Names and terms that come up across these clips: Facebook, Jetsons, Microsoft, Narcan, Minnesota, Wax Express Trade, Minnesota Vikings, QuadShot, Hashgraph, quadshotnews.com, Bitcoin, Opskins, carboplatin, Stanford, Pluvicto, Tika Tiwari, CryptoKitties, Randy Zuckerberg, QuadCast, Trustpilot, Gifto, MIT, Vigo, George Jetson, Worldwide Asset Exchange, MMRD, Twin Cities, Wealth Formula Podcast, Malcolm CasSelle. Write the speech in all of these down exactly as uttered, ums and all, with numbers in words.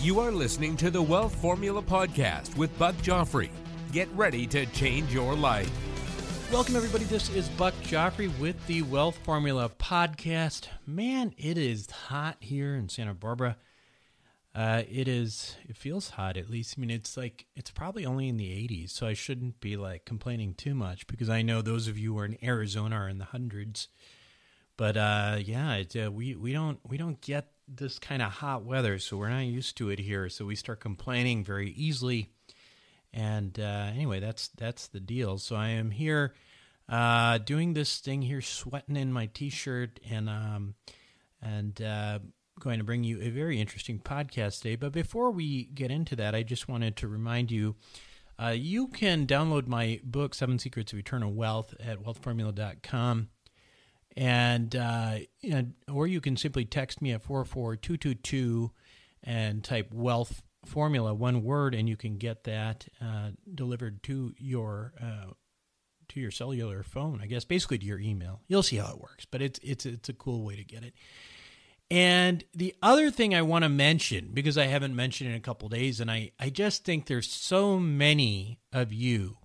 You are listening to the Wealth Formula Podcast with Buck Joffrey. Get ready to change your life. Welcome, everybody. This is Buck Joffrey with the Wealth Formula Podcast. Man, it is hot here in Santa Barbara. Uh, it is, it feels hot at least. I mean, it's like, it's probably only in the eighties, so I shouldn't be like complaining too much because I know those of you who are in Arizona are in the hundreds. But, uh, yeah, it, uh, we, we don't, we don't get this kind of hot weather, so we're not used to it here. So we start complaining very easily. And, uh, anyway, that's, that's the deal. So I am here, uh, doing this thing here, sweating in my t-shirt and, um, and, uh, going to bring you a very interesting podcast today. But before we get into that, I just wanted to remind you, uh, you can download my book, Seven Secrets of Eternal Wealth, at wealth formula dot com. And, uh, you know, or you can simply text me at four four two two two and type Wealth Formula, one word, and you can get that uh, delivered to your uh, to your cellular phone, I guess, basically to your email. You'll see how it works, but it's it's it's a cool way to get it. And the other thing I want to mention, because I haven't mentioned it in a couple of days, and I, I just think there's so many of you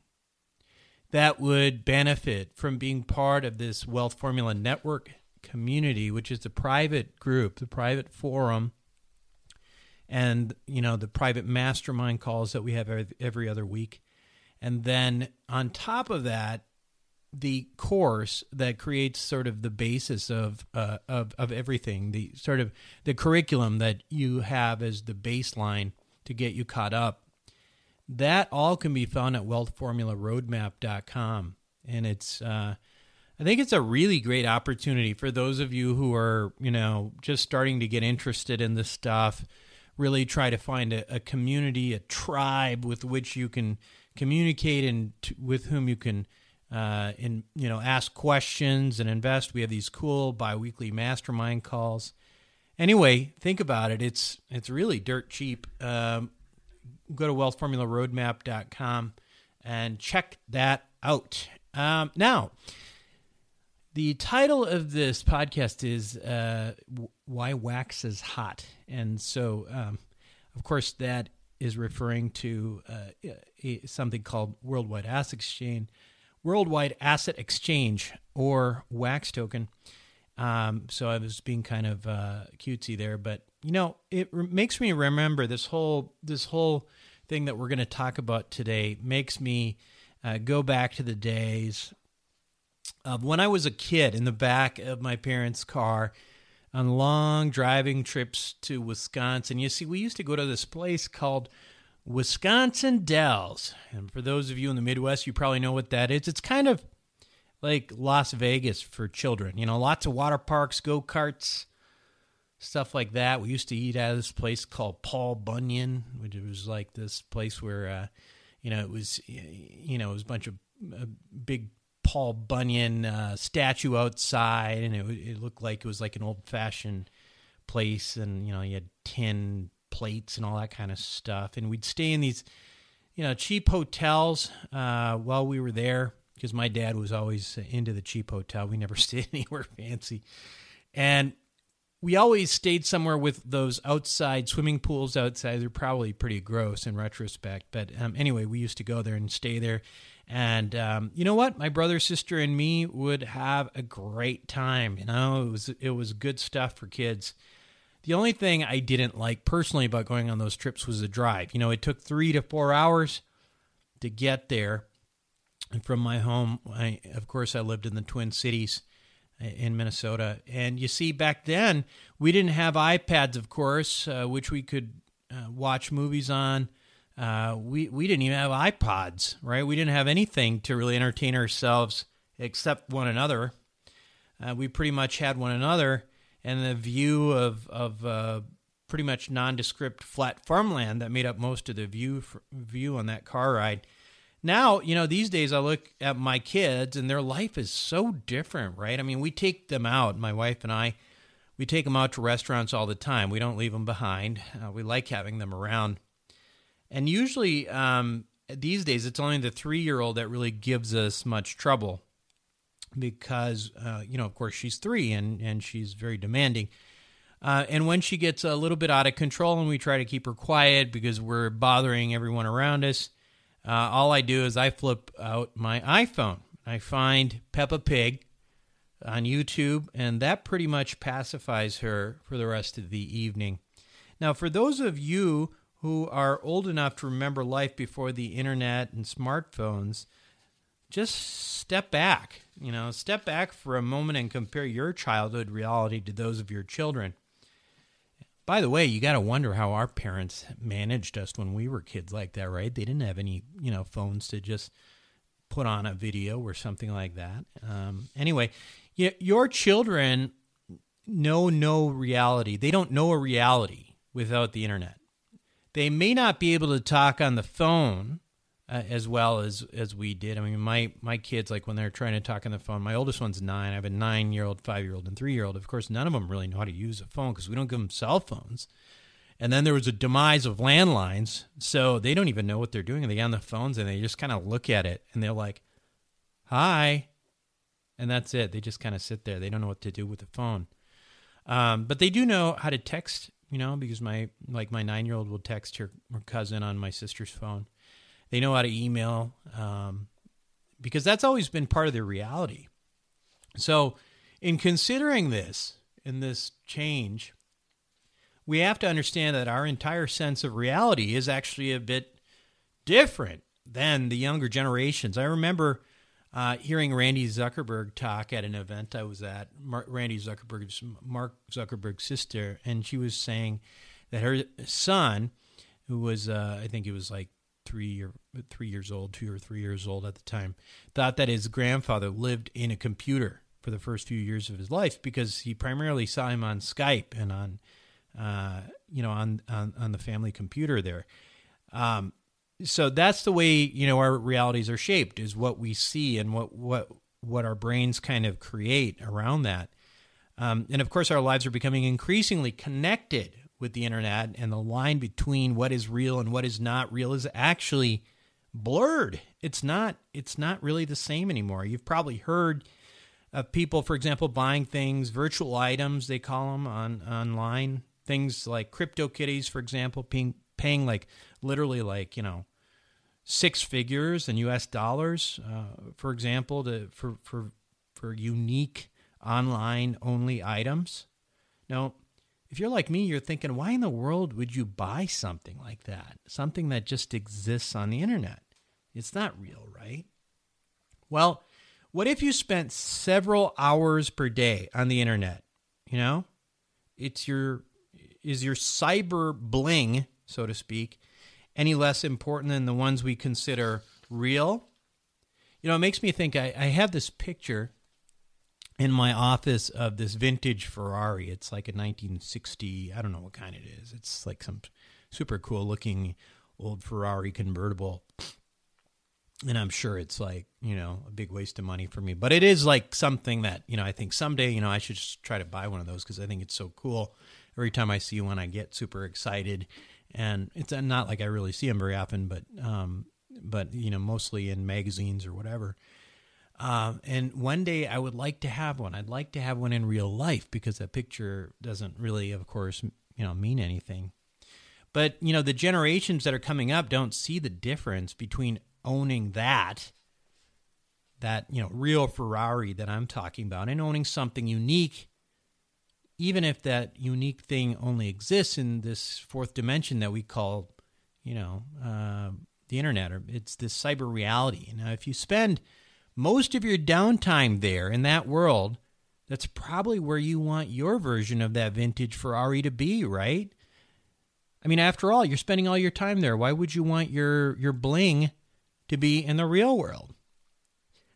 that would benefit from being part of this Wealth Formula Network community, which is the private group, the private forum, and you know the private mastermind calls that we have every other week. And then on top of that, the course that creates sort of the basis of, uh, of, of everything, the sort of the curriculum that you have as the baseline to get you caught up, that all can be found at wealth formula roadmap dot com. And it's, uh, I think it's a really great opportunity for those of you who are, you know, just starting to get interested in this stuff, really try to find a, a community, a tribe with which you can communicate and t- with whom you can Uh, and, you know, ask questions and invest. We have these cool biweekly mastermind calls. Anyway, think about it. It's it's really dirt cheap. Um, go to wealth formula roadmap dot com and check that out. Um, now, the title of this podcast is uh, Why Wax is Hot. And so, um, of course, that is referring to uh, something called Worldwide Asset Exchange. Worldwide Asset Exchange, or Wax token. Um, so I was being kind of uh, cutesy there, but you know, it re- makes me remember this whole this whole thing that we're going to talk about today. Makes me uh, go back to the days of when I was a kid in the back of my parents' car on long driving trips to Wisconsin. You see, we used to go to this place called Wisconsin Dells, and for those of you in the Midwest, you probably know what that is. It's kind of like Las Vegas for children. You know, lots of water parks, go-karts, stuff like that. We used to eat at this place called Paul Bunyan, which was like this place where, uh, you know, it was, you know, it was a bunch of a big Paul Bunyan uh, statue outside, and it, it looked like it was like an old-fashioned place, and you know, you had tin plates and all that kind of stuff. And we'd stay in these, you know, cheap hotels uh, while we were there, because my dad was always into the cheap hotel. We never stayed anywhere fancy. And we always stayed somewhere with those outside swimming pools outside. They're probably pretty gross in retrospect. But um, anyway, we used to go there and stay there. And um, you know what? My brother, sister, and me would have a great time. You know, it was it was good stuff for kids. The only thing I didn't like personally about going on those trips was the drive. You know, it took three to four hours. to get there. And from my home, I, of course, I lived in the Twin Cities in Minnesota. And you see, back then, we didn't have iPads, of course, uh, which we could uh, watch movies on. Uh, we, we didn't even have iPods, right? We didn't have anything to really entertain ourselves except one another. Uh, we pretty much had one another and the view of, of uh, pretty much nondescript flat farmland that made up most of the view for, view on that car ride. Now, you know, these days I look at my kids and their life is so different, right? I mean, we take them out, my wife and I, we take them out to restaurants all the time. We don't leave them behind. Uh, we like having them around. And usually um, these days it's only the three-year-old that really gives us much trouble because, uh, you know, of course she's three and, and she's very demanding. Uh, and when she gets a little bit out of control and we try to keep her quiet because we're bothering everyone around us, uh, all I do is I flip out my iPhone. I find Peppa Pig on YouTube, and that pretty much pacifies her for the rest of the evening. Now, for those of you who are old enough to remember life before the internet and smartphones, just step back, you know, step back for a moment and compare your childhood reality to those of your children. By the way, you got to wonder how our parents managed us when we were kids like that, right? They didn't have any, you know, phones to just put on a video or something like that. Um, anyway, you, your children know no reality. They don't know a reality without the internet. They may not be able to talk on the phone uh, as well as, as we did. I mean, my, my kids, like when they're trying to talk on the phone, my oldest one's nine. I have a nine-year-old, five-year-old, and three-year-old. Of course, none of them really know how to use a phone because we don't give them cell phones. And then there was a demise of landlines, so they don't even know what they're doing. And they get on the phones, and they just kind of look at it, and they're like, hi, and that's it. They just kind of sit there. They don't know what to do with the phone. Um, but they do know how to text. You know, because my, like my nine-year-old will text her, her cousin on my sister's phone. They know how to email, um, because that's always been part of their reality. So in considering this, in this change, we have to understand that our entire sense of reality is actually a bit different than the younger generations. I remember uh, hearing Randy Zuckerberg talk at an event I was at. Mark, Randy Zuckerberg's Mark Zuckerberg's sister, and she was saying that her son, who was uh, I think he was like three or three years old, two or three years old at the time, thought that his grandfather lived in a computer for the first few years of his life because he primarily saw him on Skype and on uh, you know on, on on the family computer there. Um, So that's the way, you know, our realities are shaped, is what we see and what what, what our brains kind of create around that. Um, and, of course, our lives are becoming increasingly connected with the internet, and the line between what is real and what is not real is actually blurred. It's not, it's not really the same anymore. You've probably heard of people, for example, buying things, virtual items, they call them, on online. Things like CryptoKitties, for example, being paying like literally like, you know, six figures in U S dollars, uh, for example, to for, for, for unique online only items. Now, if you're like me, you're thinking, why in the world would you buy something like that? Something that just exists on the internet. It's not real, right? Well, what if you spent several hours per day on the internet? You know, it's your, is your cyber bling, so to speak, any less important than the ones we consider real? You know, it makes me think, I, I have this picture in my office of this vintage Ferrari. It's like a nineteen sixty, I don't know what kind it is. It's like some super cool looking old Ferrari convertible. And I'm sure it's like, you know, a big waste of money for me. But it is like something that, you know, I think someday, you know, I should just try to buy one of those because I think it's so cool. Every time I see one, I get super excited. And it's not like I really see them very often, but, um, but you know, mostly in magazines or whatever. Um, and one day I would like to have one. I'd like to have one in real life because that picture doesn't really, of course, you know, mean anything. But, you know, the generations that are coming up don't see the difference between owning that, that, you know, real Ferrari that I'm talking about, and owning something unique, even if that unique thing only exists in this fourth dimension that we call, you know, uh, the internet, or it's this cyber reality. Now, if you spend most of your downtime there in that world, that's probably where you want your version of that vintage Ferrari to be, right? I mean, after all, you're spending all your time there. Why would you want your, your bling to be in the real world?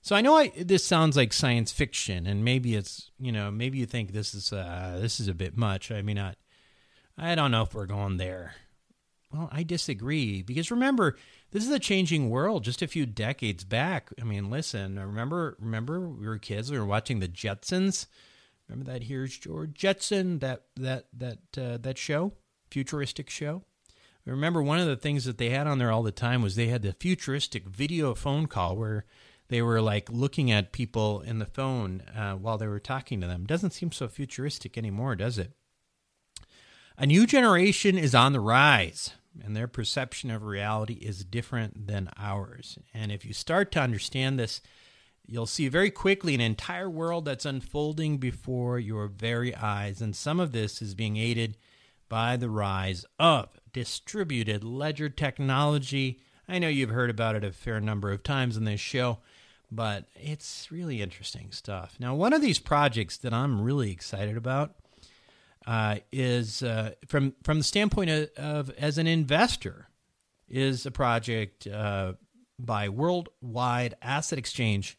So I know I, this sounds like science fiction, and maybe it's, you know, maybe you think this is uh, this is a bit much. I mean, I, I don't know if we're going there. Well, I disagree, because remember, this is a changing world just a few decades back. I mean, listen, remember remember we were kids, we were watching the Jetsons. Remember that Here's George Jetson, that that that uh, that show, futuristic show? Remember, one of the things that they had on there all the time was they had the futuristic video phone call where they were like looking at people in the phone uh, while they were talking to them. Doesn't seem so futuristic anymore, does it? A new generation is on the rise, and their perception of reality is different than ours. And if you start to understand this, you'll see very quickly an entire world that's unfolding before your very eyes. And some of this is being aided by the rise of distributed ledger technology. I know you've heard about it a fair number of times in this show, but it's really interesting stuff. Now, one of these projects that I'm really excited about Uh, is uh, from from the standpoint of, of as an investor, is a project uh, by Worldwide Asset Exchange,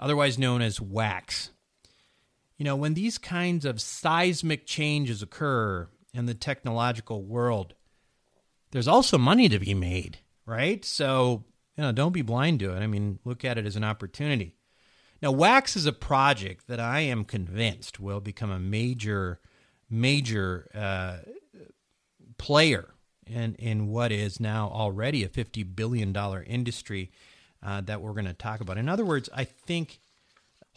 otherwise known as Wax. You know, when these kinds of seismic changes occur in the technological world, there's also money to be made, right? So, you know, don't be blind to it. I mean, look at it as an opportunity. Now, Wax is a project that I am convinced will become a major major uh, player in, in what is now already a fifty billion dollars industry uh, that we're going to talk about. In other words, I think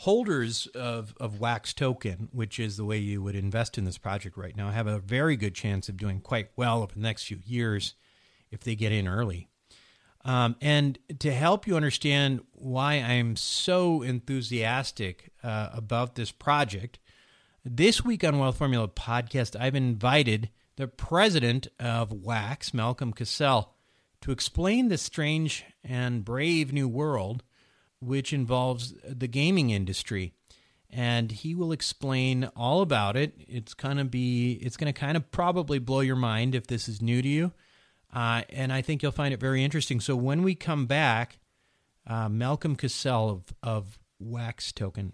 holders of, of Wax token, which is the way you would invest in this project right now, have a very good chance of doing quite well over the next few years if they get in early. Um, and to help you understand why I'm so enthusiastic uh, about this project, this week on Wealth Formula Podcast, I've invited the president of Wax, Malcolm CasSelle, to explain this strange and brave new world, which involves the gaming industry. And he will explain all about it. It's gonna be, it's gonna kind of probably blow your mind if this is new to you, uh, and I think you'll find it very interesting. So when we come back, uh, Malcolm CasSelle of, of Wax Token.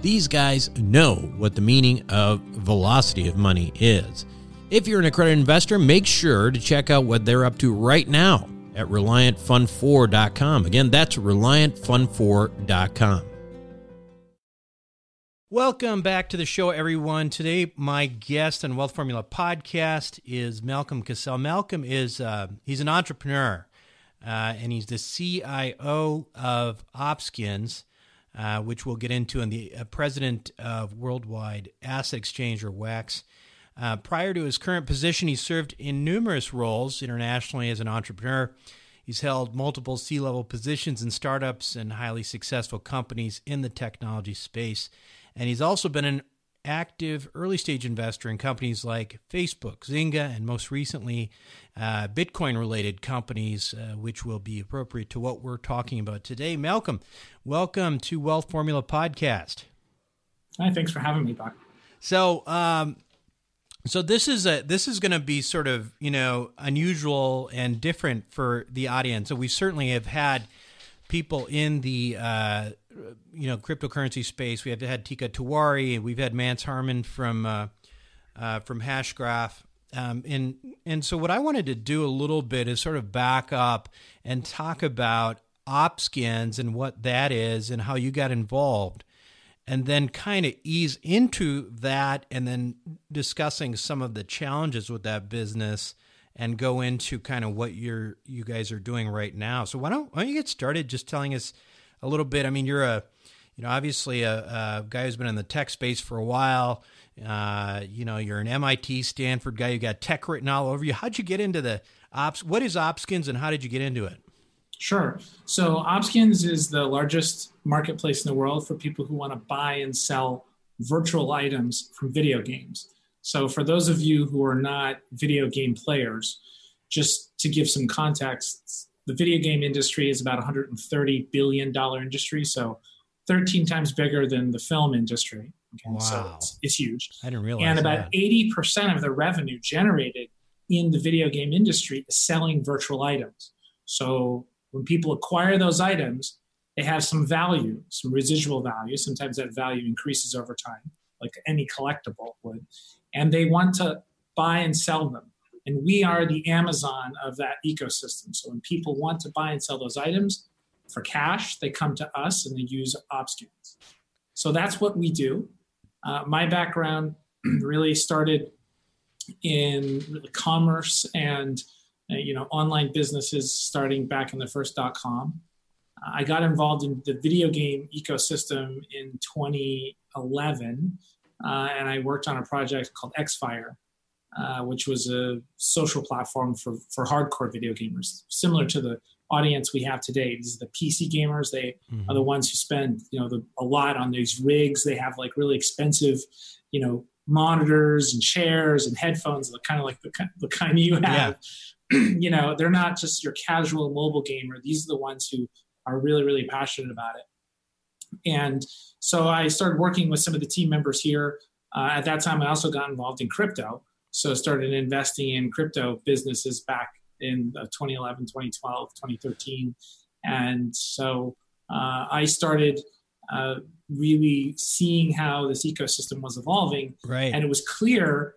these guys know what the meaning of velocity of money is. If you're an accredited investor, make sure to check out what they're up to right now at reliant fund four dot com. Again, that's reliant fund four dot com. Welcome back to the show, everyone. Today, my guest on Wealth Formula Podcast is Malcolm CasSelle. Malcolm is uh, he's an entrepreneur, uh, and he's the C I O of Opskins, Uh, which we'll get into, and the uh, president of Worldwide Asset Exchange, or WAX. Uh, prior to his current position, he served in numerous roles internationally as an entrepreneur. He's held multiple C-level positions in startups and highly successful companies in the technology space. And he's also been an active early-stage investor in companies like Facebook, Zynga, and most recently uh, Bitcoin-related companies, uh, which will be appropriate to what we're talking about today. Malcolm, welcome to Wealth Formula Podcast. Hi, thanks for having me, Buck. So, um, so this is a this is going to be sort of, you know, unusual and different for the audience. So we certainly have had people in the uh, you know cryptocurrency space. We have had Tika Tiwari. We've had Mance Harmon from uh, uh, from Hashgraph. Um, and and so what I wanted to do a little bit is sort of back up and talk about Opskins and what that is and how you got involved, and then kind of ease into that and then discussing some of the challenges with that business and go into kind of what you're, you guys are doing right now. So why don't, why don't you get started just telling us a little bit? I mean, you're a, you know, obviously a, a guy who's been in the tech space for a while. Uh, you know, you're an M I T Stanford guy. You got tech written all over you. How'd you get into the ops? What is Opskins and how did you get into it? Sure. So Opskins is the largest marketplace in the world for people who want to buy and sell virtual items from video games. So for those of you who are not video game players, just to give some context, the video game industry is about one hundred thirty billion dollars industry, so thirteen times bigger than the film industry. Okay, wow. So it's, it's huge. I didn't realize And about that. eighty percent of the revenue generated in the video game industry is selling virtual items. So when people acquire those items, they have some value, some residual value. Sometimes that value increases over time, like any collectible would. And they want to buy and sell them. And we are the Amazon of that ecosystem. So when people want to buy and sell those items for cash, they come to us and they use Opskins. So that's what we do. Uh, my background really started in commerce and you know, online businesses starting back in the first dot-com. Uh, I got involved in the video game ecosystem in twenty eleven, uh, and I worked on a project called X-Fire, uh, which was a social platform for, for hardcore video gamers, similar to the audience we have today. These are the P C gamers. They mm-hmm. are the ones who spend, you know, the, a lot on these rigs. They have, like, really expensive, you know, monitors and chairs and headphones, the kind of like the, the kind you have. Yeah. You know, they're not just your casual mobile gamer. These are the ones who are really, really passionate about it. And so I started working with some of the team members here. Uh, at that time, I also got involved in crypto. So I started investing in crypto businesses back in twenty eleven, twenty twelve, twenty thirteen. And so uh, I started uh, really seeing how this ecosystem was evolving. Right. And it was clear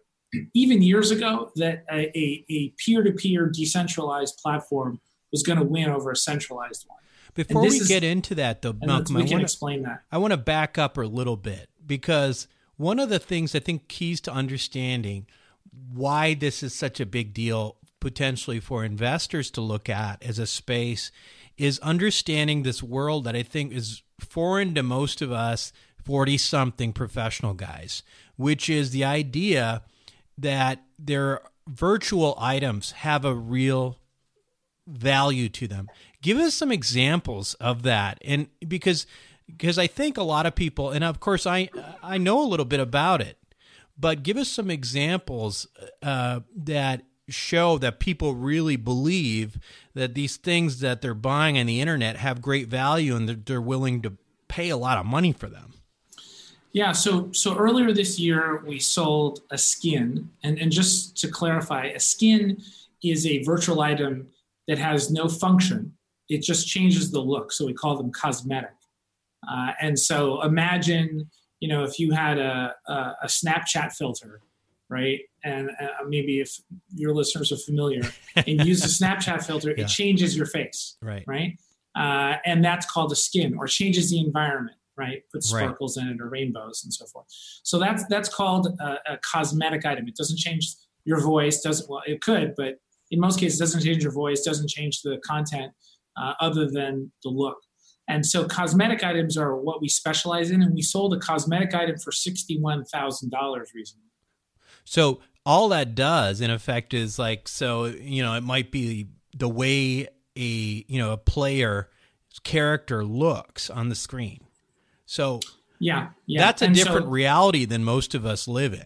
even years ago that a, a peer-to-peer decentralized platform was going to win over a centralized one. Before we is, get into that, though, Malcolm, we I can wanna, explain that. I want to back up a little bit, because one of the things I think keys to understanding why this is such a big deal potentially for investors to look at as a space is understanding this world that I think is foreign to most of us forty-something professional guys, which is the idea that their virtual items have a real value to them. Give us some examples of that. And because because I think a lot of people, and of course I I know a little bit about it, but give us some examples uh, that show that people really believe that these things that they're buying on the internet have great value and that they're willing to pay a lot of money for them. Yeah, so so earlier this year, we sold a skin. And, and just to clarify, a skin is a virtual item that has no function. It just changes the look. So we call them cosmetic. Uh, and so imagine, you know, if you had a, a, a Snapchat filter, right? And uh, maybe if your listeners are familiar, and use a Snapchat filter, yeah. It changes your face, right? right? Uh, and that's called a skin, or changes the environment. Right, put sparkles right. in it or rainbows and so forth. So that's that's called a, a cosmetic item. It doesn't change your voice. Doesn't well, it could, but in most cases, it doesn't change your voice. Doesn't change the content uh, other than the look. And so, cosmetic items are what we specialize in. And we sold a cosmetic item for sixty-one thousand dollars recently. So all that does, in effect, is like so. You know, it might be the way a you know a player's character looks on the screen. So Yeah, yeah. That's a and different so, reality than most of us live in,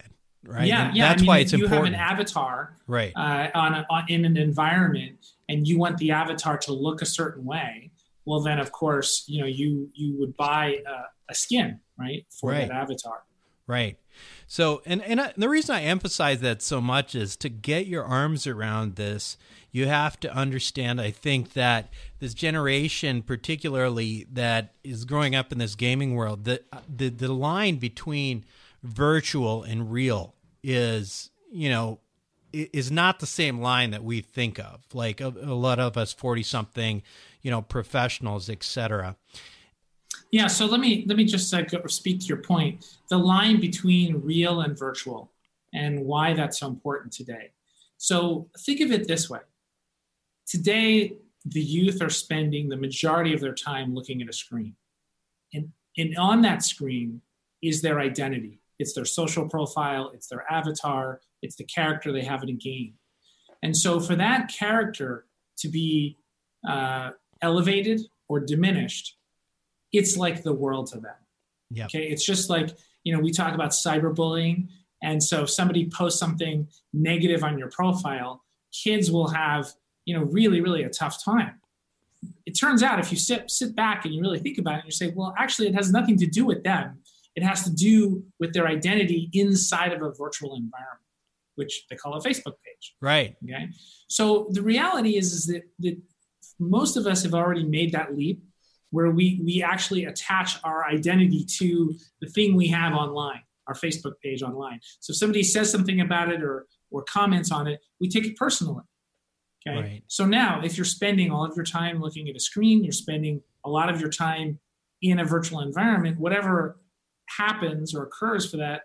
right? Yeah, and yeah. That's I mean, why it's you important. You have an avatar, right, uh, on, a, on in an environment, and you want the avatar to look a certain way. Well, then of course, you know, you you would buy a, a skin, right, for right. that avatar, right? So, and and I, the reason I emphasize that so much is to get your arms around this. You have to understand, I think, that this generation, particularly that is growing up in this gaming world, the the, the line between virtual and real is, you know, is not the same line that we think of. Like a, a lot of us, forty-something, you know, professionals, et cetera. Yeah. So let me let me just uh, go, speak to your point. The line between real and virtual, and why that's so important today. So think of it this way. Today, the youth are spending the majority of their time looking at a screen. And, and on that screen is their identity. It's their social profile. It's their avatar. It's the character they have in a game. And so for that character to be uh, elevated or diminished, it's like the world to them. Yep. Okay. It's just like, you know, we talk about cyberbullying. And so if somebody posts something negative on your profile, kids will have, you know, really, really a tough time. It turns out if you sit sit back and you really think about it, you say, well, actually, it has nothing to do with them. It has to do with their identity inside of a virtual environment, which they call a Facebook page. Right. Okay. So the reality is, is that, that most of us have already made that leap where we, we actually attach our identity to the thing we have online, our Facebook page online. So if somebody says something about it or or comments on it, we take it personally. Okay. Right. So now if you're spending all of your time looking at a screen, you're spending a lot of your time in a virtual environment, whatever happens or occurs for that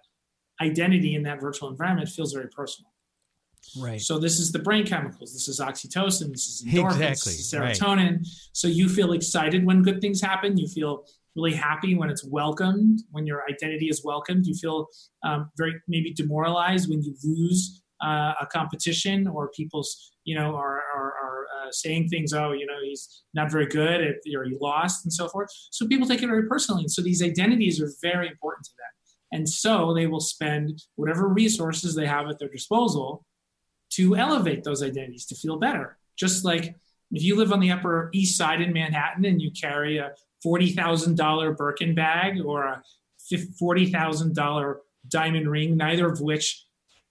identity in that virtual environment feels very personal. Right. So this is the brain chemicals. This is oxytocin. This is endorphins. Exactly. This is serotonin. Right. So you feel excited when good things happen. You feel really happy when it's welcomed, when your identity is welcomed. You feel um, very maybe demoralized when you lose uh, a competition or people's, you know, are are, are uh, saying things, oh, you know, he's not very good at, or he lost and so forth. So people take it very personally. And so these identities are very important to them. And so they will spend whatever resources they have at their disposal to elevate those identities, to feel better. Just like if you live on the Upper East Side in Manhattan and you carry a forty thousand dollars Birkin bag or a forty thousand dollars diamond ring, neither of which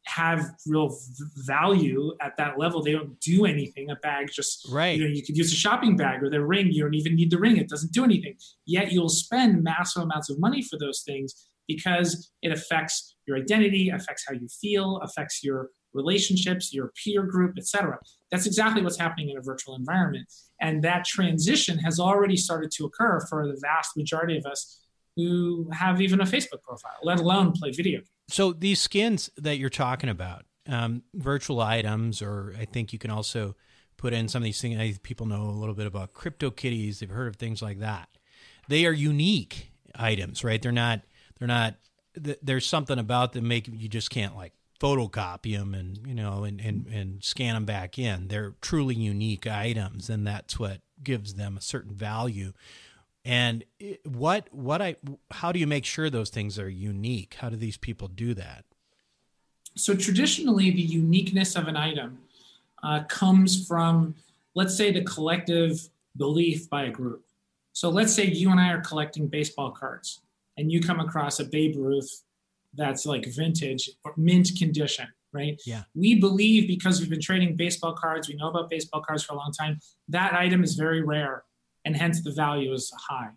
have real value at that level. They don't do anything. A bag just, right. you know, you could use a shopping bag, or the ring, you don't even need the ring. It doesn't do anything. Yet you'll spend massive amounts of money for those things because it affects your identity, affects how you feel, affects your relationships, your peer group, et cetera. That's exactly what's happening in a virtual environment. And that transition has already started to occur for the vast majority of us who have even a Facebook profile, let alone play video games. So these skins that you're talking about, um, virtual items, or I think you can also put in some of these things. People know a little bit about CryptoKitties. They've heard of things like that. They are unique items, right? They're not, they're not, th- there's something about them make you just can't like photocopy them and, you know, and, and, and scan them back in. They're truly unique items, and that's what gives them a certain value. And what, what I, how do you make sure those things are unique? How do these people do that? So traditionally, the uniqueness of an item uh, comes from, let's say, the collective belief by a group. So let's say you and I are collecting baseball cards, and you come across a Babe Ruth that's like vintage or mint condition, right? Yeah. We believe, because we've been trading baseball cards, we know about baseball cards for a long time, that item is very rare, and hence the value is high.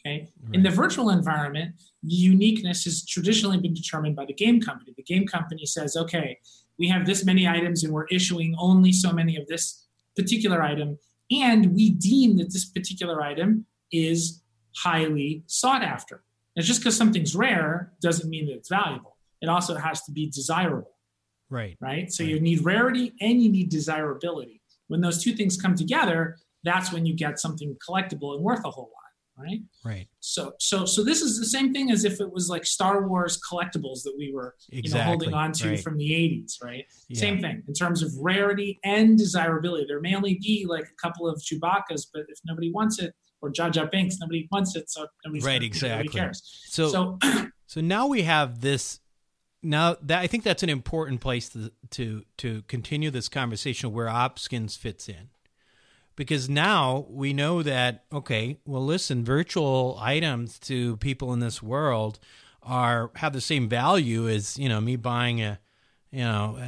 Okay. Right. In the virtual environment, the uniqueness has traditionally been determined by the game company. The game company says, okay, we have this many items and we're issuing only so many of this particular item. And we deem that this particular item is highly sought after. And just because something's rare doesn't mean that it's valuable. It also has to be desirable. Right. Right. So right. you need rarity and you need desirability. When those two things come together, that's when you get something collectible and worth a whole lot, right? Right. So, so, so this is the same thing as if it was like Star Wars collectibles that we were exactly. you know, holding on to right. from the eighties, right? Yeah. Same thing in terms of rarity and desirability. There may only be like a couple of Chewbacca's, but if nobody wants it, or Jaja Binks. Nobody wants it, so nobody right, exactly. cares. So, so, so now we have this. Now that I think that's an important place to to to continue this conversation where Opskins fits in, because now we know that okay, well, listen, virtual items to people in this world are have the same value as you know me buying a you know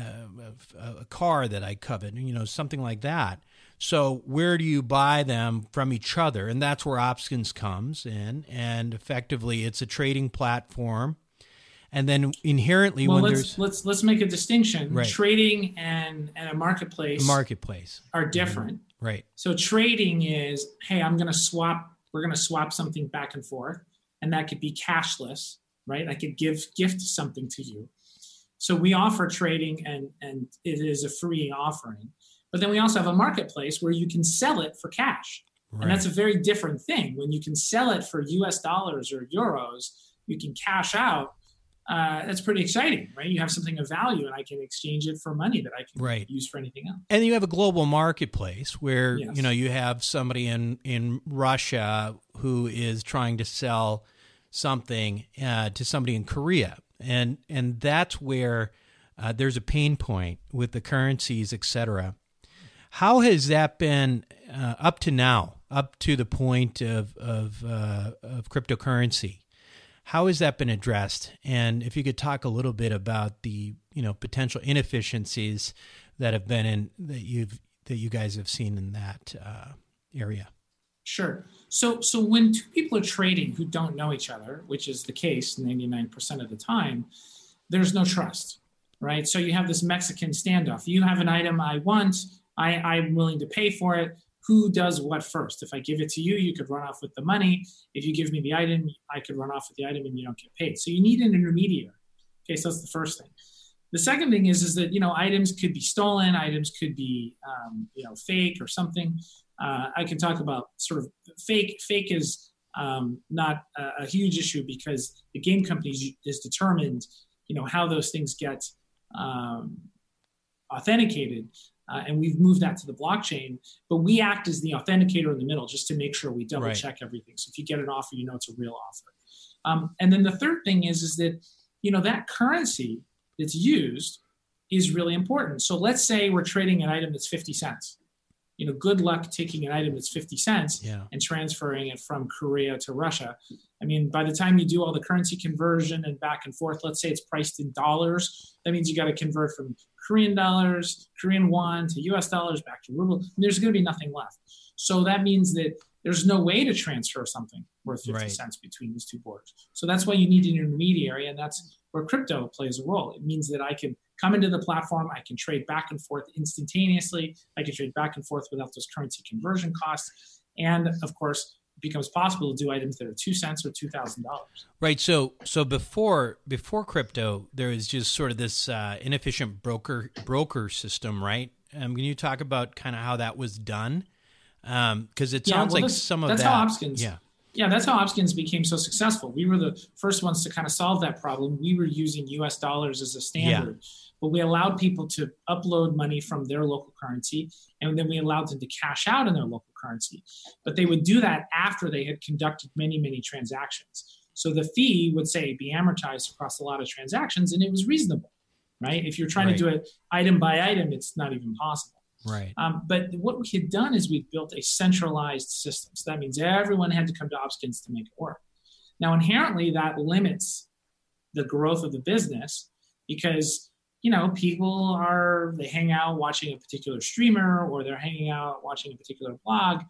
a, a car that I covet, you know something like that. So where do you buy them from each other? And that's where Opskins comes in, and effectively it's a trading platform. And then inherently, well, when let's, there's let's let's make a distinction. Right. Trading and, and a marketplace, a marketplace are different. Right. So trading is, hey, I'm going to swap. We're going to swap something back and forth, and that could be cashless, right? I could give gift something to you. So we offer trading, and and it is a free offering. But then we also have a marketplace where you can sell it for cash, right. And that's a very different thing. When you can sell it for U S dollars or euros, you can cash out. Uh, that's pretty exciting, right? You have something of value and I can exchange it for money that I can right. use for anything else. And you have a global marketplace where, yes. you know, you have somebody in, in Russia who is trying to sell something uh, to somebody in Korea. And, and that's where uh, there's a pain point with the currencies, et cetera. How has that been uh, up to now, up to the point of, of, uh, of cryptocurrency? How has that been addressed? And if you could talk a little bit about the, you know, potential inefficiencies that have been in that you've that you guys have seen in that uh, area. Sure. So, so when two people are trading who don't know each other, which is the case ninety-nine percent of the time, there's no trust, right? So you have this Mexican standoff. You have an item I want. I, I'm willing to pay for it. Who does what first? If I give it to you, you could run off with the money. If you give me the item, I could run off with the item and you don't get paid. So you need an intermediary. Okay, so that's the first thing. The second thing is, is that, you know, items could be stolen. Items could be, um, you know, fake or something. Uh, I can talk about sort of fake. Fake is um, not a, a huge issue because the game company is determined, you know, how those things get um, authenticated. Uh, and we've moved that to the blockchain, but we act as the authenticator in the middle just to make sure we double check right. everything. So if you get an offer, you know it's a real offer. Um, and then the third thing is, is that, you know, that currency that's used is really important. So let's say we're trading an item that's fifty cents. You know, good luck taking an item that's fifty cents yeah. and transferring it from Korea to Russia. I mean, by the time you do all the currency conversion and back and forth, let's say it's priced in dollars. That means you got to convert from Korean dollars, Korean won to U S dollars, back to ruble. There's going to be nothing left. So that means that there's no way to transfer something worth fifty right. cents between these two borders. So that's why you need an intermediary. And that's where crypto plays a role. It means that I can come into the platform. I can trade back and forth instantaneously. I can trade back and forth without those currency conversion costs. And of course, it becomes possible to do items that are two cents or two thousand dollars. Right. So, so before before crypto, there is just sort of this uh, inefficient broker broker system, right? Um, can you talk about kind of how that was done? Because um, it yeah, sounds well, like some of that's that. That's how Opskins. Yeah. Yeah, that's how Opskins became so successful. We were the first ones to kind of solve that problem. We were using U S dollars as a standard, yeah. but we allowed people to upload money from their local currency, and then we allowed them to cash out in their local currency. But they would do that after they had conducted many, many transactions. So the fee would, say, be amortized across a lot of transactions, and it was reasonable, right? If you're trying right. to do it item by item, it's not even possible. Right. Um, but what we had done is we built a centralized system. So that means everyone had to come to Opskins to make it work. Now, inherently, that limits the growth of the business because, you know, people are, they hang out watching a particular streamer or they're hanging out watching a particular blog.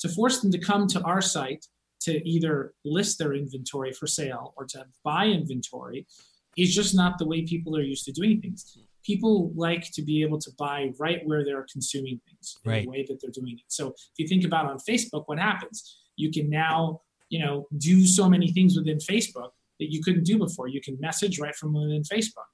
To force them to come to our site to either list their inventory for sale or to buy inventory is just not the way people are used to doing things. People like to be able to buy right where they're consuming things in right. the way that they're doing it. So if you think about on Facebook, what happens? You can now, you know, do so many things within Facebook that you couldn't do before. You can message right from within Facebook,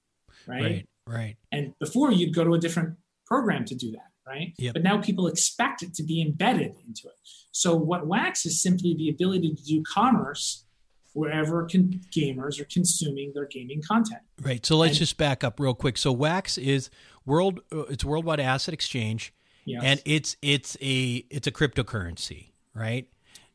right? Right, right. And before you'd go to a different program to do that, right? Yep. But now people expect it to be embedded into it. So what Wax is simply the ability to do commerce wherever con- gamers are consuming their gaming content. Right. So let's and, just back up real quick. So Wax is world. It's Worldwide Asset Exchange, yes. and it's it's a it's a cryptocurrency, right?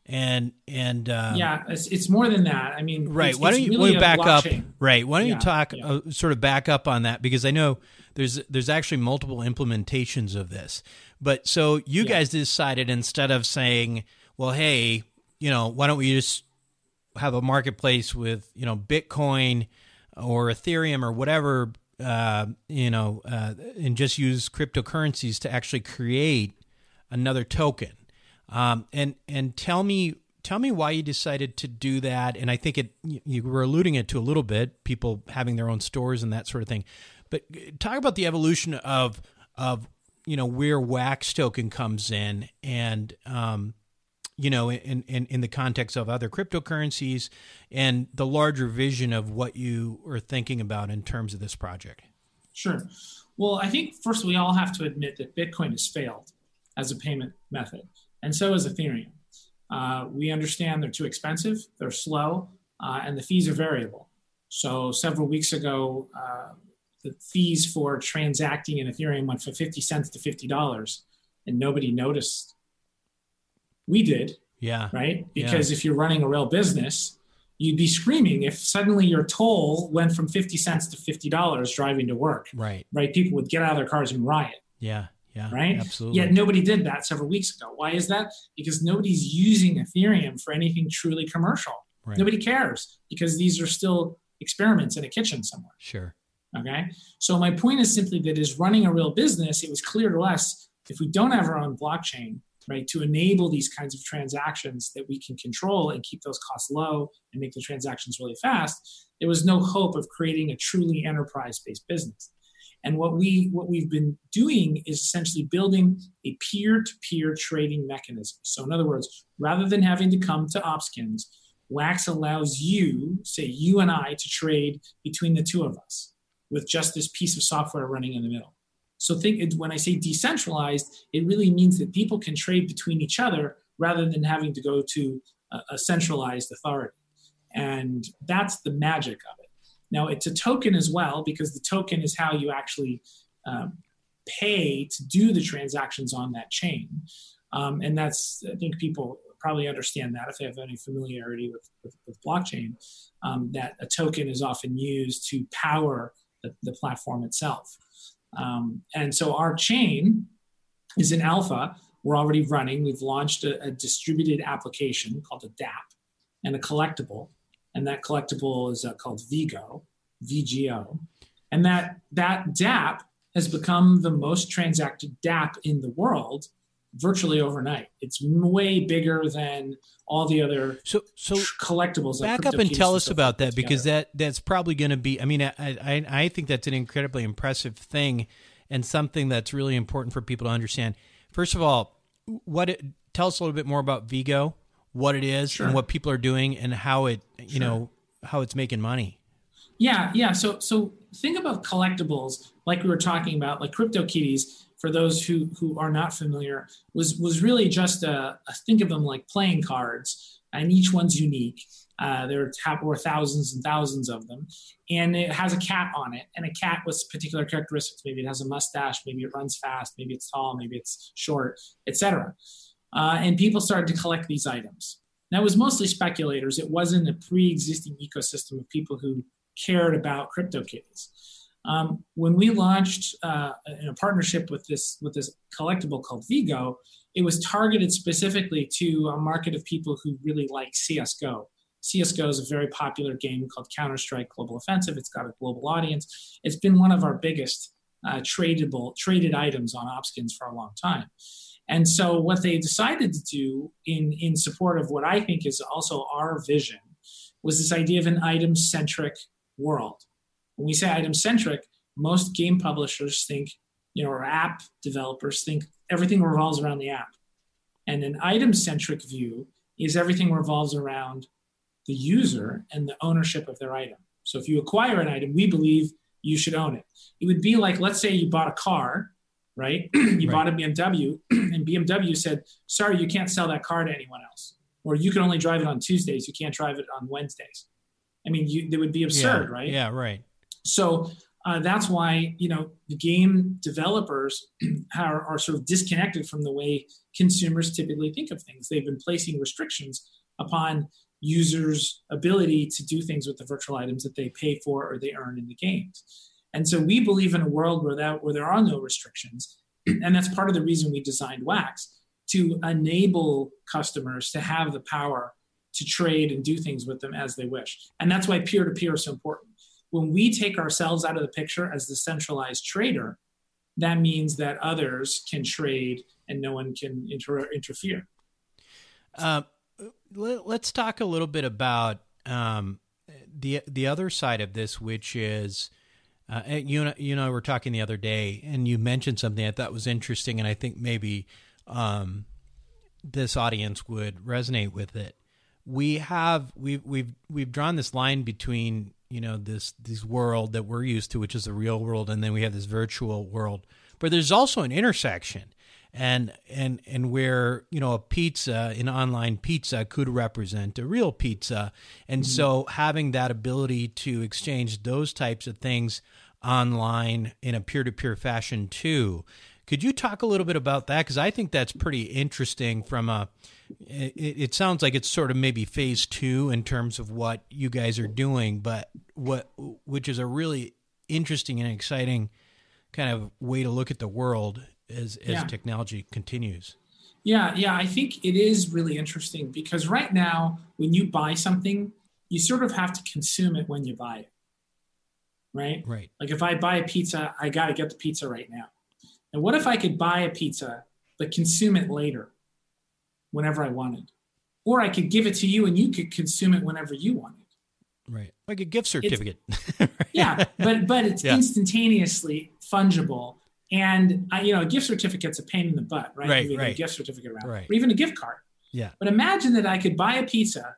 And and um, yeah, it's, it's more than that. I mean, right. It's, why don't you, really why you back blockchain. up? Right. Why don't yeah, you talk yeah. uh, sort of back up on that? Because I know there's there's actually multiple implementations of this. But so you yeah. guys decided, instead of saying, well, hey, you know, why don't we just have a marketplace with, you know, Bitcoin or Ethereum or whatever, uh, you know, uh, and just use cryptocurrencies to actually create another token. Um, and, and tell me, tell me why you decided to do that. And I think it, you were alluding it to a little bit, people having their own stores and that sort of thing, but talk about the evolution of, of, you know, where Wax token comes in and, um, you know, in, in, in the context of other cryptocurrencies and the larger vision of what you are thinking about in terms of this project. Sure. Well, I think first we all have to admit that Bitcoin has failed as a payment method. And so is Ethereum. Uh, we understand they're too expensive, they're slow, uh, and the fees are variable. So several weeks ago, uh, the fees for transacting in Ethereum went from fifty cents to fifty dollars, and nobody noticed. We did, yeah, right? Because yeah. if you're running a real business, you'd be screaming if suddenly your toll went from fifty cents to fifty dollars driving to work. Right. Right? People would get out of their cars and riot. Yeah. Yeah, right. Absolutely. Yet nobody did that several weeks ago. Why is that? Because nobody's using Ethereum for anything truly commercial. Right. Nobody cares because these are still experiments in a kitchen somewhere. Sure. Okay. So my point is simply that as running a real business, it was clear to us if we don't have our own blockchain, right, to enable these kinds of transactions that we can control and keep those costs low and make the transactions really fast, there was no hope of creating a truly enterprise-based business. And what we what we've been doing is essentially building a peer-to-peer trading mechanism. So in other words, rather than having to come to Opskins, Wax allows you, say you and I, to trade between the two of us with just this piece of software running in the middle. So think when I say decentralized, it really means that people can trade between each other rather than having to go to a, a centralized authority. And that's the magic of it. Now, it's a token as well, because the token is how you actually um, pay to do the transactions on that chain. Um, and that's, I think people probably understand that if they have any familiarity with, with, with blockchain, um, that a token is often used to power the, the platform itself. Um, and so our chain is in alpha. We're already running. We've launched a, a distributed application called a dApp and a collectible. And that collectible is uh, called Vigo, V G O. And that, that dApp has become the most transacted dApp in the world virtually overnight. It's way bigger than all the other so, so collectibles. Back like up and tell us about that, together. because that, that's probably going to be, I mean, I, I I think that's an incredibly impressive thing and something that's really important for people to understand. First of all, what it, tell us a little bit more about Vigo. What it is sure. and what people are doing and how it, you sure. know, how it's making money. Yeah. Yeah. So, so think about collectibles, like we were talking about, like CryptoKitties, for those who, who are not familiar, was, was really just a, a think of them like playing cards, and each one's unique. Uh, there were thousands and thousands of them, and it has a cat on it, and a cat with particular characteristics. Maybe it has a mustache, maybe it runs fast, maybe it's tall, maybe it's short, et cetera. Uh, and people started to collect these items. Now, it was mostly speculators. It wasn't a pre-existing ecosystem of people who cared about CryptoKitties. Um, when we launched uh, in a partnership with this with this collectible called Vigo, it was targeted specifically to a market of people who really like C S G O. C S G O is a very popular game called Counter-Strike Global Offensive. It's got a global audience. It's been one of our biggest uh, tradable traded items on Opskins for a long time. And so what they decided to do in, in support of what I think is also our vision was this idea of an item-centric world. When we say item-centric, most game publishers think, you know, or app developers think everything revolves around the app. And an item-centric view is everything revolves around the user and the ownership of their item. So if you acquire an item, we believe you should own it. It would be like, let's say you bought a car, right? You right. bought a B M W, and B M W said, sorry, you can't sell that car to anyone else. Or you can only drive it on Tuesdays. You can't drive it on Wednesdays. I mean, you, they would be absurd, yeah. right? Yeah, right. So Uh, that's why, you know, the game developers are, are sort of disconnected from the way consumers typically think of things. They've been placing restrictions upon users' ability to do things with the virtual items that they pay for or they earn in the games. And so we believe in a world where that where there are no restrictions. And that's part of the reason we designed Wax, to enable customers to have the power to trade and do things with them as they wish. And that's why peer-to-peer is so important. When we take ourselves out of the picture as the centralized trader, that means that others can trade and no one can inter- interfere. Uh, let's talk a little bit about um, the the other side of this, which is, uh, you know, you know, we were talking the other day, and you mentioned something I thought was interesting, and I think maybe um, this audience would resonate with it. We have we've we've we've drawn this line between, you know, this this world that we're used to, which is the real world, and then we have this virtual world. But there's also an intersection, and and and where, you know, a pizza, an online pizza, could represent a real pizza, and mm-hmm. so having that ability to exchange those types of things online in a peer-to-peer fashion too. Could you talk a little bit about that? Because I think that's pretty interesting. From a, it, it sounds like it's sort of maybe phase two in terms of what you guys are doing, but what, which is a really interesting and exciting kind of way to look at the world as, as yeah. technology continues. Yeah, yeah, I think it is really interesting, because right now when you buy something, you sort of have to consume it when you buy it, right? Right. Like if I buy a pizza, I got to get the pizza right now. And what if I could buy a pizza, but consume it later, whenever I wanted? Or I could give it to you and you could consume it whenever you wanted. Right. Like a gift certificate. Right. Yeah, but but it's yeah. instantaneously fungible. And, I, you know, a gift certificate's a pain in the butt, right? Right, Moving right. a gift certificate around, right. Or even a gift card. Yeah. But imagine that I could buy a pizza,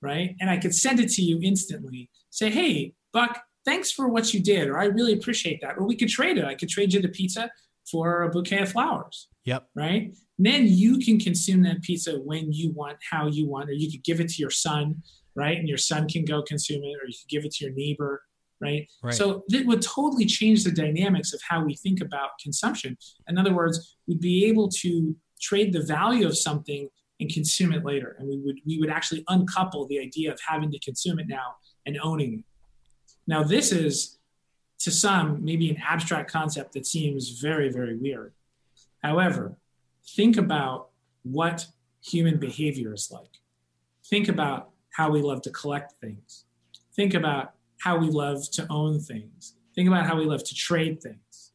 right? And I could send it to you instantly. Say, hey, Buck, thanks for what you did, or I really appreciate that. Or we could trade it. I could trade you the pizza for a bouquet of flowers. Yep. Right? And then you can consume that pizza when you want, how you want, or you could give it to your son, right? And your son can go consume it, or you could give it to your neighbor, right? Right. So that would totally change the dynamics of how we think about consumption. In other words, we'd be able to trade the value of something and consume it later. And we would we would actually uncouple the idea of having to consume it now and owning it. Now this is, to some, maybe an abstract concept that seems very, very weird. However, think about what human behavior is like. Think about how we love to collect things. Think about how we love to own things. Think about how we love to trade things.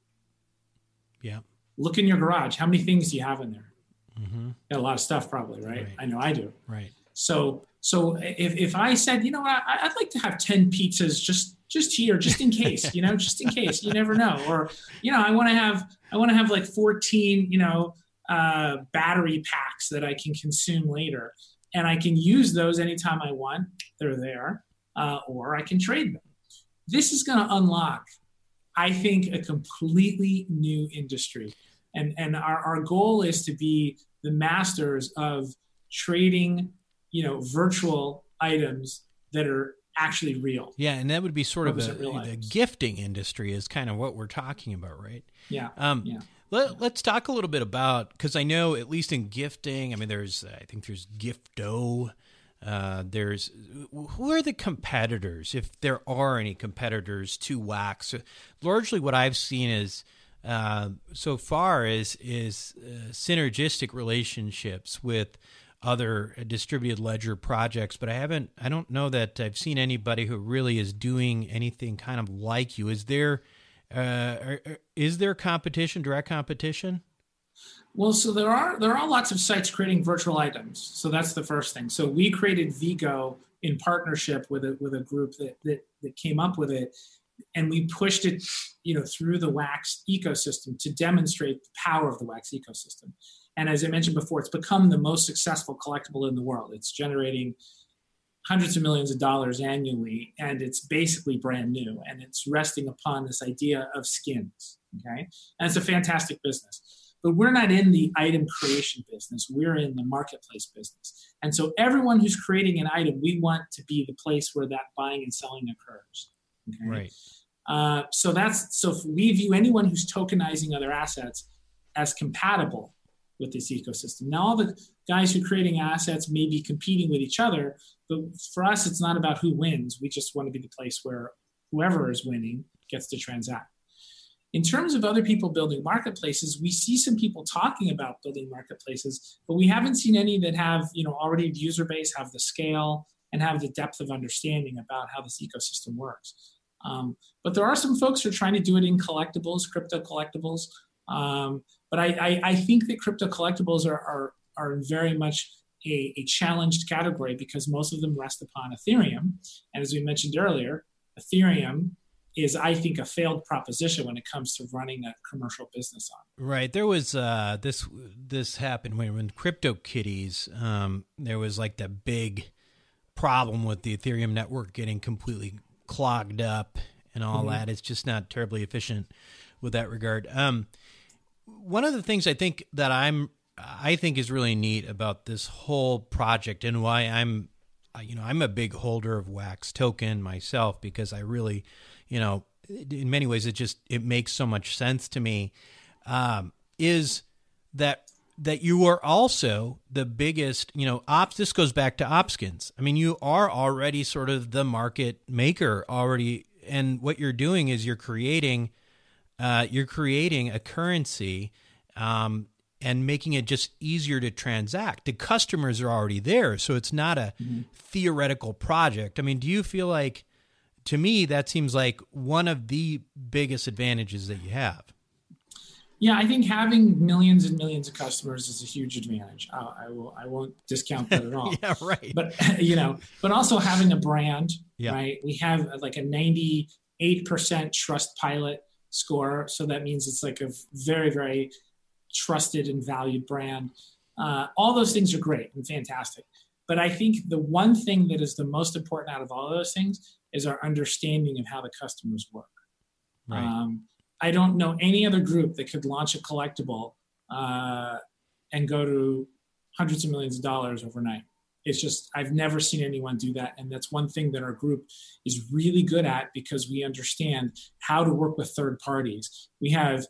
Yeah. Look in your garage. How many things do you have in there? Mm-hmm. Got a lot of stuff probably, right? right? I know I do. Right. So so if if I said, you know what, I, I'd like to have ten pizzas just just here, just in case, you know, just in case, you never know. Or, you know, I want to have, I want to have like fourteen, you know, uh, battery packs that I can consume later, and I can use those anytime I want. They're there, uh, or I can trade them. This is going to unlock, I think, a completely new industry. And, and our, our goal is to be the masters of trading, you know, virtual items that are actually real. Yeah, and that would be sort of a, the gifting industry is kind of what we're talking about, right? Yeah. Um, yeah. Let, yeah. Let's talk a little bit about, because I know at least in gifting, I mean, there's, I think there's Gifto. Uh, there's, who are the competitors, if there are any competitors to Wax? Largely what I've seen is, uh, so far is, is uh, synergistic relationships with other distributed ledger projects, but I haven't, I don't know that I've seen anybody who really is doing anything kind of like you. Is there, uh, is there competition, direct competition? Well, so there are, there are lots of sites creating virtual items. So that's the first thing. So we created Vigo in partnership with a, with a group that, that, that came up with it, and we pushed it, you know, through the Wax ecosystem to demonstrate the power of the Wax ecosystem. And as I mentioned before, it's become the most successful collectible in the world. It's generating hundreds of millions of dollars annually, and it's basically brand new, and it's resting upon this idea of skins, okay? And it's a fantastic business. But we're not in the item creation business. We're in the marketplace business. And so everyone who's creating an item, we want to be the place where that buying and selling occurs, okay? Right. Uh, so that's so if we view anyone who's tokenizing other assets as compatible with this ecosystem. Now, all the guys who are creating assets may be competing with each other, but for us, it's not about who wins. We just want to be the place where whoever is winning gets to transact. In terms of other people building marketplaces, we see some people talking about building marketplaces, but we haven't seen any that have, you know, already the user base, have the scale, and have the depth of understanding about how this ecosystem works. Um, but there are some folks who are trying to do it in collectibles, crypto collectibles. Um, but I, I, I think that crypto collectibles are are, are very much a, a challenged category because most of them rest upon Ethereum. And as we mentioned earlier, Ethereum is, I think, a failed proposition when it comes to running a commercial business on. Right. There was uh, this this happened when, when CryptoKitties, um, there was like the big problem with the Ethereum network getting completely clogged up and all mm-hmm. that. It's just not terribly efficient with that regard. Um, one of the things I think that I'm, I think is really neat about this whole project and why I'm, you know, I'm a big holder of Wax token myself because I really, you know, in many ways, it just, it makes so much sense to me, um, is that, that you are also the biggest, you know, ops, this goes back to Opskins. I mean, you are already sort of the market maker already. And what you're doing is you're creating, uh, you're creating a currency, um, and making it just easier to transact. The customers are already there. So it's not a mm-hmm. theoretical project. I mean, do you feel like, to me, that seems like one of the biggest advantages that you have? Yeah, I think having millions and millions of customers is a huge advantage. Uh, I will, I won't discount that at all. Yeah, right. But you know, but also having a brand, yeah. right? We have like a ninety-eight percent Trustpilot score, so that means it's like a very, very trusted and valued brand. Uh, all those things are great and fantastic. But I think the one thing that is the most important out of all of those things is our understanding of how the customers work. Right. Um, I don't know any other group that could launch a collectible uh, and go to hundreds of millions of dollars overnight. It's just, I've never seen anyone do that. And that's one thing that our group is really good at because we understand how to work with third parties. We have,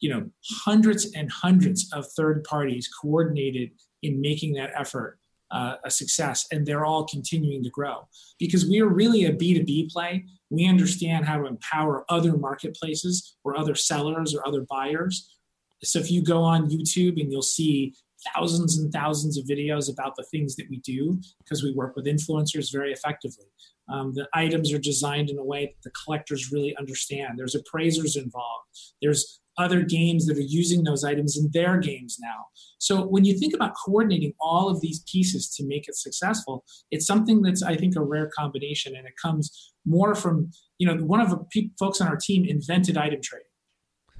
you know, hundreds and hundreds of third parties coordinated in making that effort uh, a success. And they're all continuing to grow because we are really a B two B play. We understand how to empower other marketplaces or other sellers or other buyers. So if you go on YouTube and you'll see thousands and thousands of videos about the things that we do because we work with influencers very effectively. Um, the items are designed in a way that the collectors really understand. There's appraisers involved. There's other games that are using those items in their games now. So when you think about coordinating all of these pieces to make it successful, it's something that's, I think, a rare combination. And it comes more from, you know, one of the pe- folks on our team invented item trading,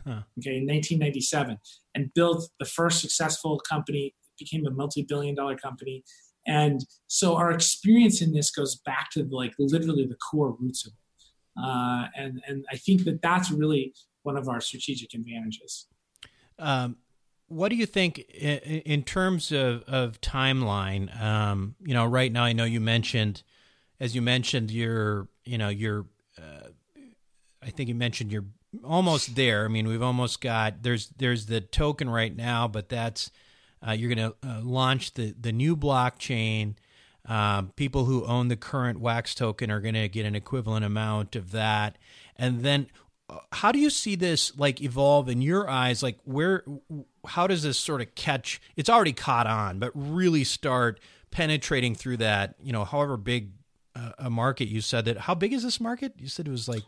huh. okay, in nineteen ninety-seven, and built the first successful company, became a multi-billion dollar company. And so our experience in this goes back to like literally the core roots of it. Uh, and, and I think that that's really one of our strategic advantages. Um, what do you think in, in terms of, of timeline? Um, you know, right now, I know you mentioned, as you mentioned, you're, you know, you're, uh, I think you mentioned you're almost there. I mean, we've almost got, there's, there's the token right now, but that's, uh, you're going to uh, launch the, the new blockchain. Um, people who own the current Wax token are going to get an equivalent amount of that. And then how do you see this like evolve in your eyes? Like where, how does this sort of catch, it's already caught on, but really start penetrating through that, you know, however big uh, a market you said that, how big is this market? You said it was like.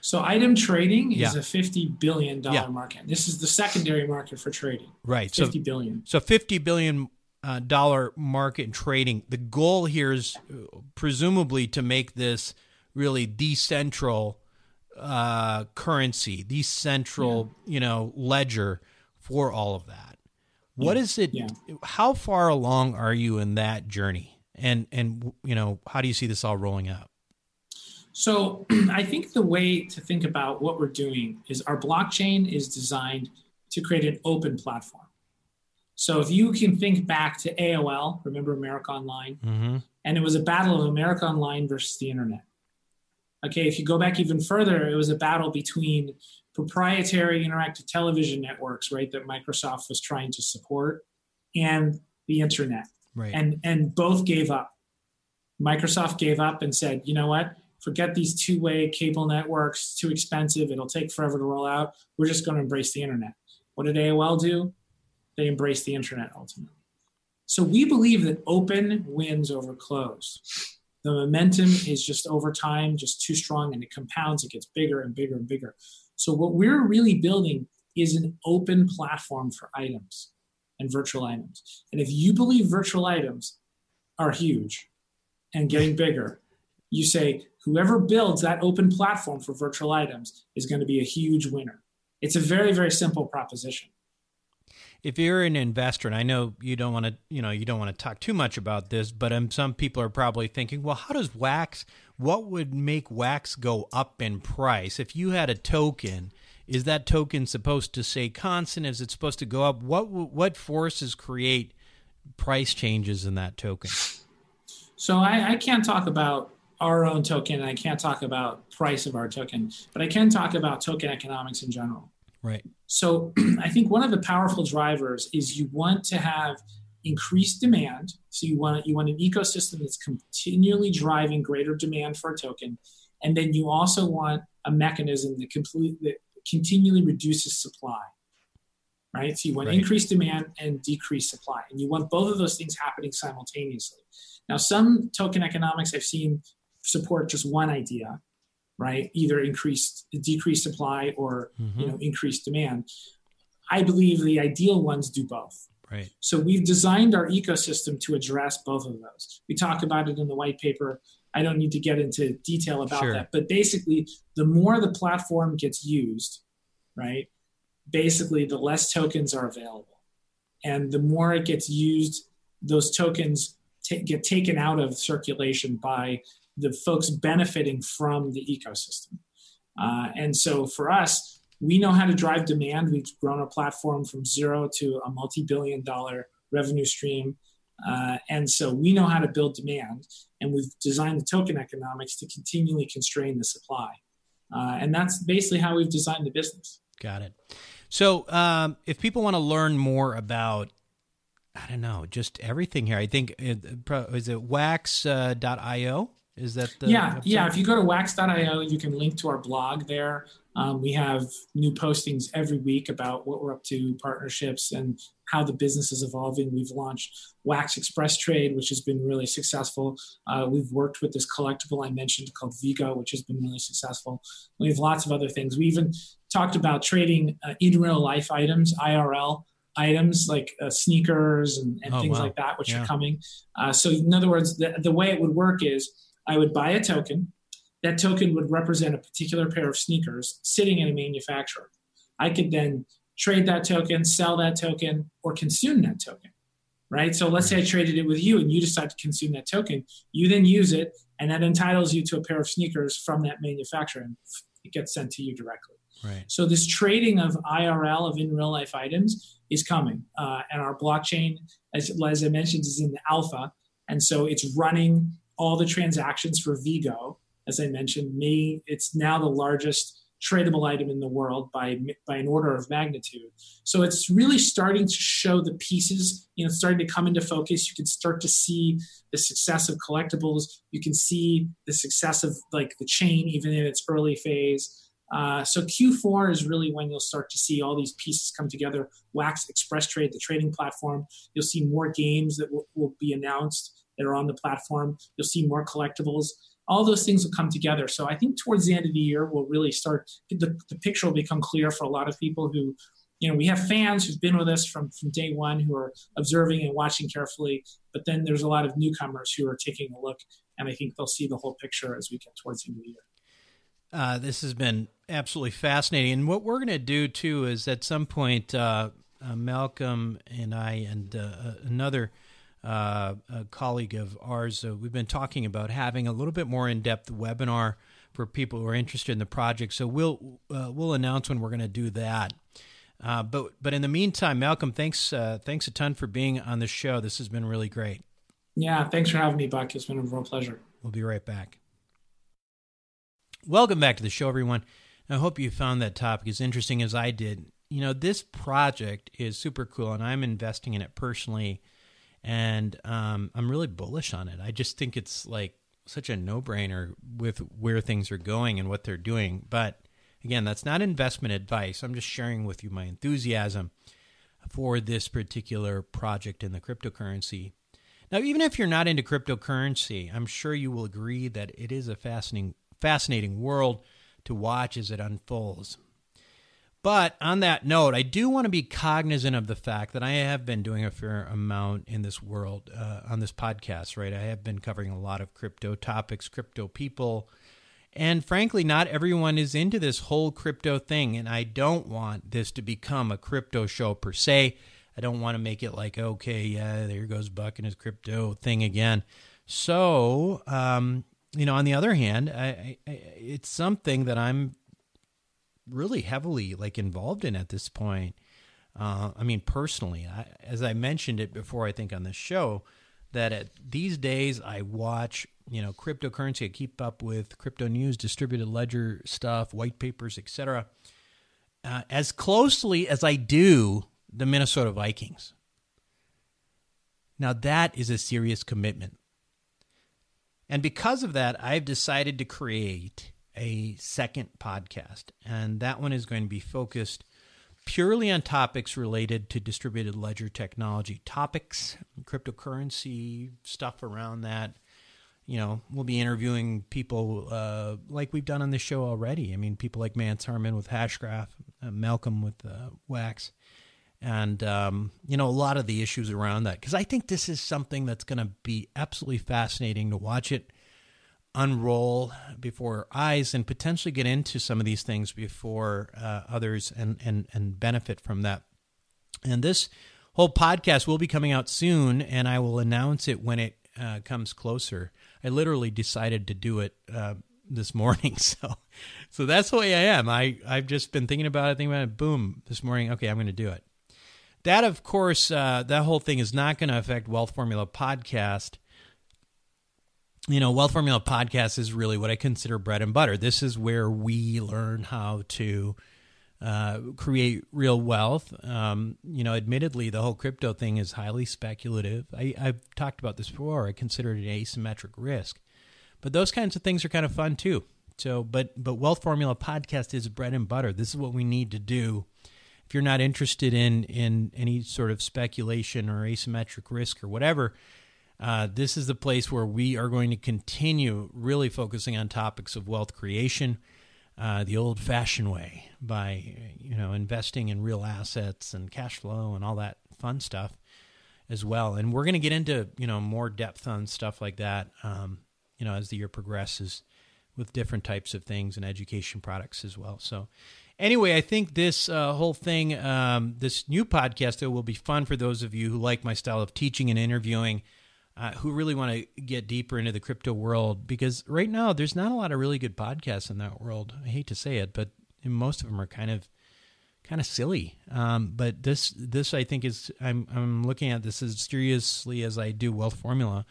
So item trading yeah. is a fifty billion dollars yeah. market. This is the secondary market for trading. Right. fifty so, billion. So fifty billion dollars uh, dollar market in trading. The goal here is presumably to make this really decentral uh currency, the central yeah. you know ledger for all of that. What yeah. is it yeah. how far along are you in that journey, and and you know how do you see this all rolling out? So I think the way to think about what we're doing is our blockchain is designed to create an open platform. So if you can think back to A O L, remember America Online? Mm-hmm. And it was a battle of America Online versus the internet. Okay, if you go back even further, it was a battle between proprietary interactive television networks, right, that Microsoft was trying to support, and the internet. Right. And and both gave up. Microsoft gave up and said, you know what, forget these two-way cable networks, too expensive, it'll take forever to roll out. We're just going to embrace the internet. What did A O L do? They embraced the internet ultimately. So we believe that open wins over closed. The momentum is just over time, just too strong, and it compounds, it gets bigger and bigger and bigger. So what we're really building is an open platform for items and virtual items. And if you believe virtual items are huge and getting bigger, you say whoever builds that open platform for virtual items is going to be a huge winner. It's a very, very simple proposition. If you're an investor, and I know you don't want to, you know, you don't want to talk too much about this, but um, some people are probably thinking, well, how does Wax, what would make Wax go up in price? If you had a token, is that token supposed to stay constant? Is it supposed to go up? What what forces create price changes in that token? So I, I can't talk about our own token, and I can't talk about price of our token, but I can talk about token economics in general. Right. So I think one of the powerful drivers is you want to have increased demand. So you want you want an ecosystem that's continually driving greater demand for a token, and then you also want a mechanism that complete that continually reduces supply. Right. So you want right. increased demand and decreased supply, and you want both of those things happening simultaneously. Now, some token economics I've seen support just one idea. Right, either increased, decreased supply or mm-hmm. you know increased demand. I believe the ideal ones do both. Right. So we've designed our ecosystem to address both of those. We talk about it in the white paper. I don't need to get into detail about sure. that, but basically, the more the platform gets used, right, basically the less tokens are available, and the more it gets used, those tokens t- get taken out of circulation by the folks benefiting from the ecosystem. Uh, and so for us, we know how to drive demand. We've grown our platform from zero to a multi-billion dollar revenue stream. Uh, and so we know how to build demand, and we've designed the token economics to continually constrain the supply. Uh, and that's basically how we've designed the business. Got it. So um, if people want to learn more about I don't know, just everything here, I think, is it wax dot io? Is that the yeah, website? yeah. If you go to wax dot io, you can link to our blog there. Um, we have new postings every week about what we're up to, partnerships, and how the business is evolving. We've launched Wax Express Trade, which has been really successful. Uh, we've worked with this collectible I mentioned called Vigo, which has been really successful. We have lots of other things. We even talked about trading uh, in real life items, I R L items like uh, sneakers and, and oh, things wow. like that, which yeah. are coming. Uh, so in other words, the, the way it would work is, I would buy a token. That token would represent a particular pair of sneakers sitting in a manufacturer. I could then trade that token, sell that token, or consume that token, right? So let's say I traded it with you and you decide to consume that token. You then use it, and that entitles you to a pair of sneakers from that manufacturer, and it gets sent to you directly. Right. So this trading of I R L, of in real life items, is coming. Uh, and our blockchain, as, as I mentioned, is in the alpha. And so it's running all the transactions for Vigo, as I mentioned, may, it's now the largest tradable item in the world by by an order of magnitude. So it's really starting to show the pieces, you know, starting to come into focus. You can start to see the success of collectibles. You can see the success of like the chain, even in its early phase. Uh, so Q four is really when you'll start to see all these pieces come together. Wax Express Trade, the trading platform. You'll see more games that will, will be announced that are on the platform. You'll see more collectibles. All those things will come together. So I think towards the end of the year, we'll really start, the, the picture will become clear for a lot of people who, you know, we have fans who've been with us from, from day one who are observing and watching carefully, but then there's a lot of newcomers who are taking a look, and I think they'll see the whole picture as we get towards the end of the year. Uh, this has been absolutely fascinating. And what we're going to do, too, is at some point, uh, uh, Malcolm and I and uh, another Uh, a colleague of ours, uh, we've been talking about having a little bit more in-depth webinar for people who are interested in the project. So we'll uh, we'll announce when we're going to do that. Uh, but but in the meantime, Malcolm, thanks uh, thanks a ton for being on the show. This has been really great. Yeah, thanks for having me, Buck. It's been a real pleasure. We'll be right back. Welcome back to the show, everyone. I hope you found that topic as interesting as I did. You know, this project is super cool, and I'm investing in it personally, and um, I'm really bullish on it. I just think it's like such a no-brainer with where things are going and what they're doing. But again, that's not investment advice. I'm just sharing with you my enthusiasm for this particular project in the cryptocurrency. Now, even if you're not into cryptocurrency, I'm sure you will agree that it is a fascinating fascinating world to watch as it unfolds. But on that note, I do want to be cognizant of the fact that I have been doing a fair amount in this world uh, on this podcast, right? I have been covering a lot of crypto topics, crypto people, and frankly, not everyone is into this whole crypto thing, and I don't want this to become a crypto show per se. I don't want to make it like, okay, yeah, there goes Buck and his crypto thing again. So, um, you know, on the other hand, I, I, it's something that I'm really heavily like involved in at this point. Uh, I mean, personally, I, as I mentioned it before, I think on this show that at these days I watch, you know, cryptocurrency. I keep up with crypto news, distributed ledger stuff, white papers, et cetera. Uh, as closely as I do the Minnesota Vikings. Now that is a serious commitment. And because of that, I've decided to create a second podcast, and that one is going to be focused purely on topics related to distributed ledger technology topics, cryptocurrency stuff around that. You know, we'll be interviewing people uh, like we've done on this show already. I mean, people like Mance Harmon with Hashgraph, uh, Malcolm with uh, Wax, and, um, you know, a lot of the issues around that. Because I think this is something that's going to be absolutely fascinating to watch it unroll before our eyes and potentially get into some of these things before uh, others and, and, and benefit from that. And this whole podcast will be coming out soon, and I will announce it when it uh, comes closer. I literally decided to do it uh, this morning. So so that's the way I am. I, I've just been thinking about it, thinking about it, boom, this morning, okay, I'm going to do it. That, of course, uh, that whole thing is not going to affect Wealth Formula Podcast. You know, Wealth Formula Podcast is really what I consider bread and butter. This is where we learn how to uh, create real wealth. Um, you know, admittedly, the whole crypto thing is highly speculative. I, I've talked about this before. I consider it an asymmetric risk. But those kinds of things are kind of fun, too. So, but but Wealth Formula Podcast is bread and butter. This is what we need to do. If you're not interested in, in any sort of speculation or asymmetric risk or whatever, Uh, this is the place where we are going to continue really focusing on topics of wealth creation, uh, the old-fashioned way by, you know, investing in real assets and cash flow and all that fun stuff as well. And we're going to get into, you know, more depth on stuff like that, um, you know, as the year progresses with different types of things and education products as well. So anyway, I think this uh, whole thing, um, this new podcast, though, will be fun for those of you who like my style of teaching and interviewing. Uh, who really want to get deeper into the crypto world, because right now there's not a lot of really good podcasts in that world. I hate to say it, but most of them are kind of kind of silly. Um, but this this I think is I'm I'm looking at this as seriously as I do Wealth Formula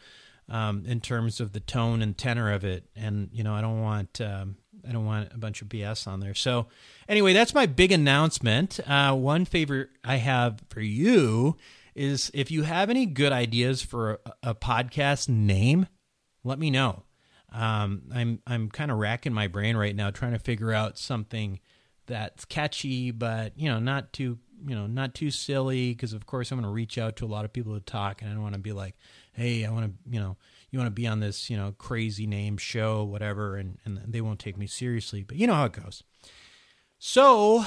um, in terms of the tone and tenor of it, and you know I don't want um, I don't want a bunch of B S on there. So anyway, that's my big announcement. Uh, one favor I have for you is if you have any good ideas for a, a podcast name, let me know. Um, I'm I'm kind of racking my brain right now trying to figure out something that's catchy, but you know, not too you know not too silly, because of course I'm going to reach out to a lot of people to talk, and I don't want to be like, hey, I want to you know you want to be on this you know crazy name show, whatever, and and they won't take me seriously. But you know how it goes. So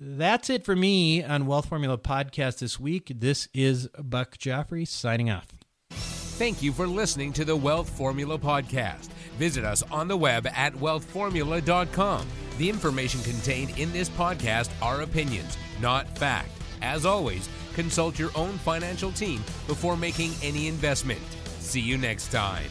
that's it for me on Wealth Formula Podcast this week. This is Buck Joffrey signing off. Thank you for listening to the Wealth Formula Podcast. Visit us on the web at wealth formula dot com. The information contained in this podcast are opinions, not fact. As always, consult your own financial team before making any investment. See you next time.